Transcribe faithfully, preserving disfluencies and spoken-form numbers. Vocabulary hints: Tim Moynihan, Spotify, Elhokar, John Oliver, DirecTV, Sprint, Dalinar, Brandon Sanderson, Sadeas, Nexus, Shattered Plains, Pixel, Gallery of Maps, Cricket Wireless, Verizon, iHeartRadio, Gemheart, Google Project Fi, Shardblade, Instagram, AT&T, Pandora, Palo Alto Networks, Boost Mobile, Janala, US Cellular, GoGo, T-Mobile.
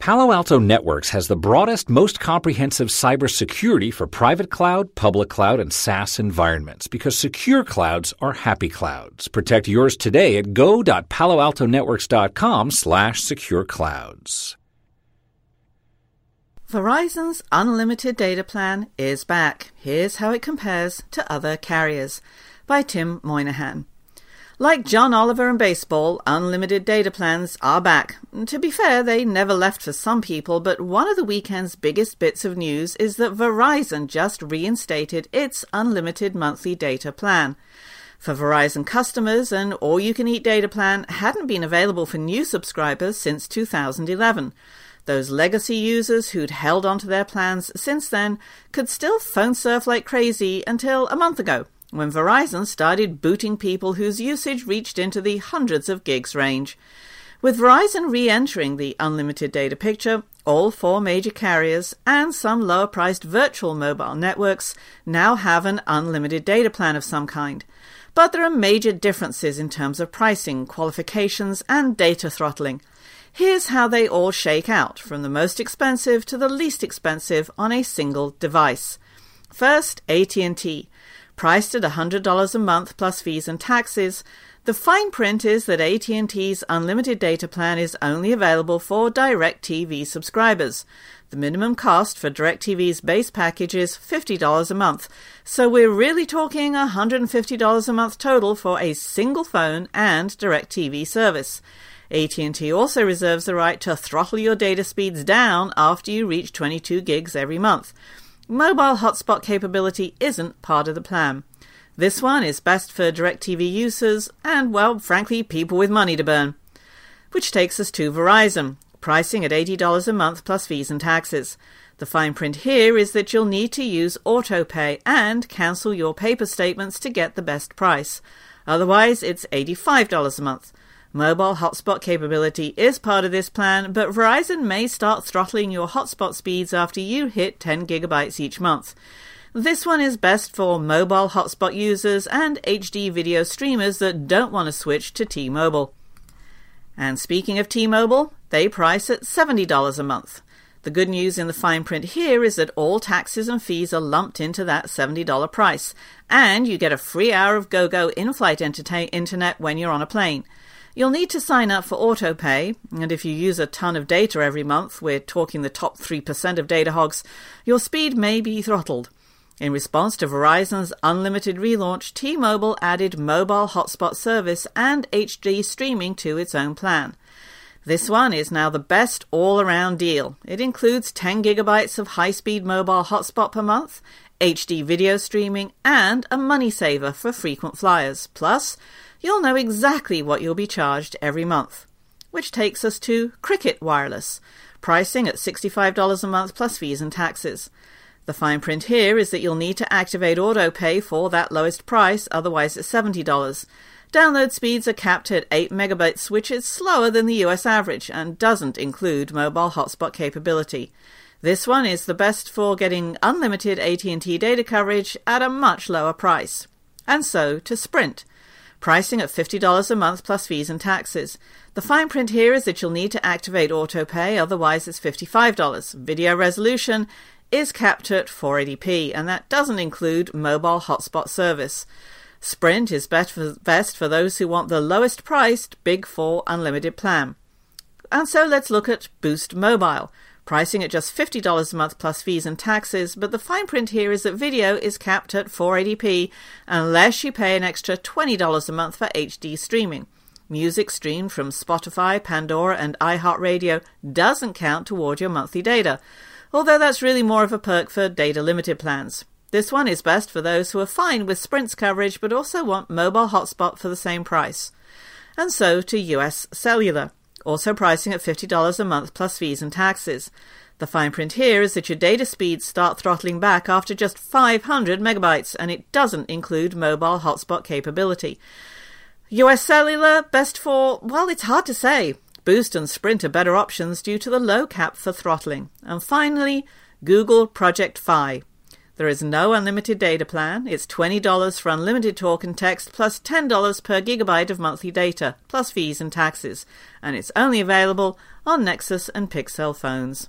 Palo Alto Networks has the broadest, most comprehensive cybersecurity for private cloud, public cloud, and SaaS environments because secure clouds are happy clouds. Protect yours today at go.paloaltonetworks.com slash secure clouds. Verizon's unlimited data plan is back. Here's how it compares to other carriers by Tim Moynihan. Like John Oliver and baseball, unlimited data plans are back. To be fair, they never left for some people, but one of the weekend's biggest bits of news is that Verizon just reinstated its unlimited monthly data plan. For Verizon customers, an all-you-can-eat data plan hadn't been available for new subscribers since two thousand eleven. Those legacy users who'd held onto their plans since then could still phone surf like crazy until a month ago, when Verizon started booting people whose usage reached into the hundreds of gigs range. With Verizon re-entering the unlimited data picture, all four major carriers and some lower-priced virtual mobile networks now have an unlimited data plan of some kind. But there are major differences in terms of pricing, qualifications, and data throttling. Here's how they all shake out, from the most expensive to the least expensive on a single device. First, A T and T. Priced at one hundred dollars a month plus fees and taxes, the fine print is that A T and T's unlimited data plan is only available for DirecTV subscribers. The minimum cost for DirecTV's base package is fifty dollars a month, so we're really talking one hundred fifty dollars a month total for a single phone and DirecTV service. A T and T also reserves the right to throttle your data speeds down after you reach twenty-two gigs every month. Mobile hotspot capability isn't part of the plan. This one is best for DirecTV users and, well, frankly, people with money to burn. Which takes us to Verizon, pricing at eighty dollars a month plus fees and taxes. The fine print here is that you'll need to use autopay and cancel your paper statements to get the best price. Otherwise, it's eighty-five dollars a month. Mobile hotspot capability is part of this plan, but Verizon may start throttling your hotspot speeds after you hit ten gigabytes each month. This one is best for mobile hotspot users and H D video streamers that don't want to switch to T-Mobile. And speaking of T-Mobile, they price at seventy dollars a month. The good news in the fine print here is that all taxes and fees are lumped into that seventy dollars price, and you get a free hour of GoGo in-flight entertain- internet when you're on a plane. You'll need to sign up for autopay, and if you use a ton of data every month, we're talking the top three percent of data hogs, your speed may be throttled. In response to Verizon's unlimited relaunch, T-Mobile added mobile hotspot service and H D streaming to its own plan. This one is now the best all-around deal. It includes ten gigabytes of high-speed mobile hotspot per month, H D video streaming, and a money saver for frequent flyers. Plus, you'll know exactly what you'll be charged every month. Which takes us to Cricket Wireless, pricing at sixty-five dollars a month plus fees and taxes. The fine print here is that you'll need to activate autopay for that lowest price, otherwise it's seventy dollars. Download speeds are capped at eight megabytes, which is slower than the U S average and doesn't include mobile hotspot capability. This one is the best for getting unlimited A T and T data coverage at a much lower price. And so to Sprint, pricing at fifty dollars a month plus fees and taxes. The fine print here is that you'll need to activate autopay, otherwise it's fifty-five dollars. Video resolution is capped at four eighty p, and that doesn't include mobile hotspot service. Sprint is best for, best for those who want the lowest priced Big Four unlimited plan. And so let's look at Boost Mobile, pricing at just fifty dollars a month plus fees and taxes, but the fine print here is that video is capped at four eighty p unless you pay an extra twenty dollars a month for H D streaming. Music streamed from Spotify, Pandora and iHeartRadio doesn't count toward your monthly data, although that's really more of a perk for data-limited plans. This one is best for those who are fine with Sprint's coverage but also want mobile hotspot for the same price. And so to U S Cellular, also pricing at fifty dollars a month plus fees and taxes. The fine print here is that your data speeds start throttling back after just five hundred megabytes, and it doesn't include mobile hotspot capability. U S Cellular, best for, well, it's hard to say. Boost and Sprint are better options due to the low cap for throttling. And finally, Google Project Fi. There is no unlimited data plan. It's twenty dollars for unlimited talk and text, plus ten dollars per gigabyte of monthly data, plus fees and taxes. And it's only available on Nexus and Pixel phones.